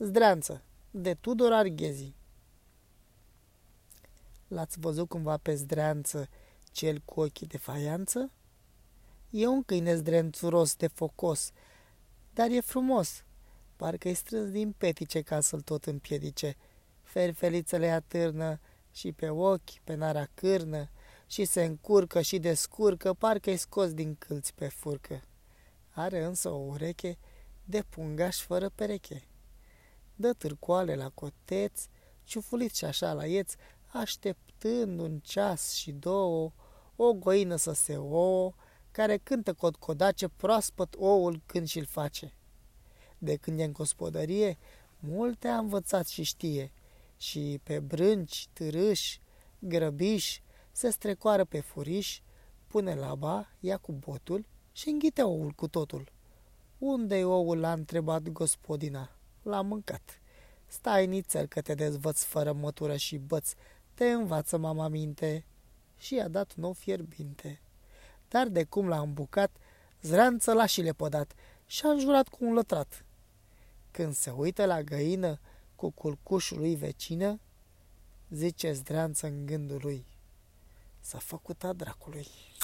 Zdreanță, de Tudor Arghezi. L-ați văzut cumva pe Zdreanță, cel cu ochii de faianță? E un câine zdrențuros de focos, dar e frumos. Parcă-i strâns din petice ca să-l tot împiedice. Ferfelițele atârnă și pe ochi, pe nara cârnă, și se încurcă și descurcă, parcă-i scos din câlți pe furcă. Are însă o ureche de pungaș fără pereche. Dă târcoale la coteț, ciufulit și așa la ieț, așteptând un ceas și două, o goină să se ouă, care cântă cotcodace proaspăt oul când și-l face. De când e în gospodărie, multe a învățat și știe, și pe brânci, târâși, grăbiși, se strecoară pe furiș, pune laba, ia cu botul și înghite oul cu totul. Unde-i oul, l-a întrebat gospodina. L-a mâncat. Stai nițel că te dezvăț fără mătură și băț, te învață mama minte. Și i-a dat un ou fierbinte. Dar de cum l-a îmbucat, Zdreanță l-a și lepădat și-a înjurat cu un lătrat. Când se uită la găină cu culcușul lui vecină, zice Zdreanță în gândul lui: s-a făcut a dracului.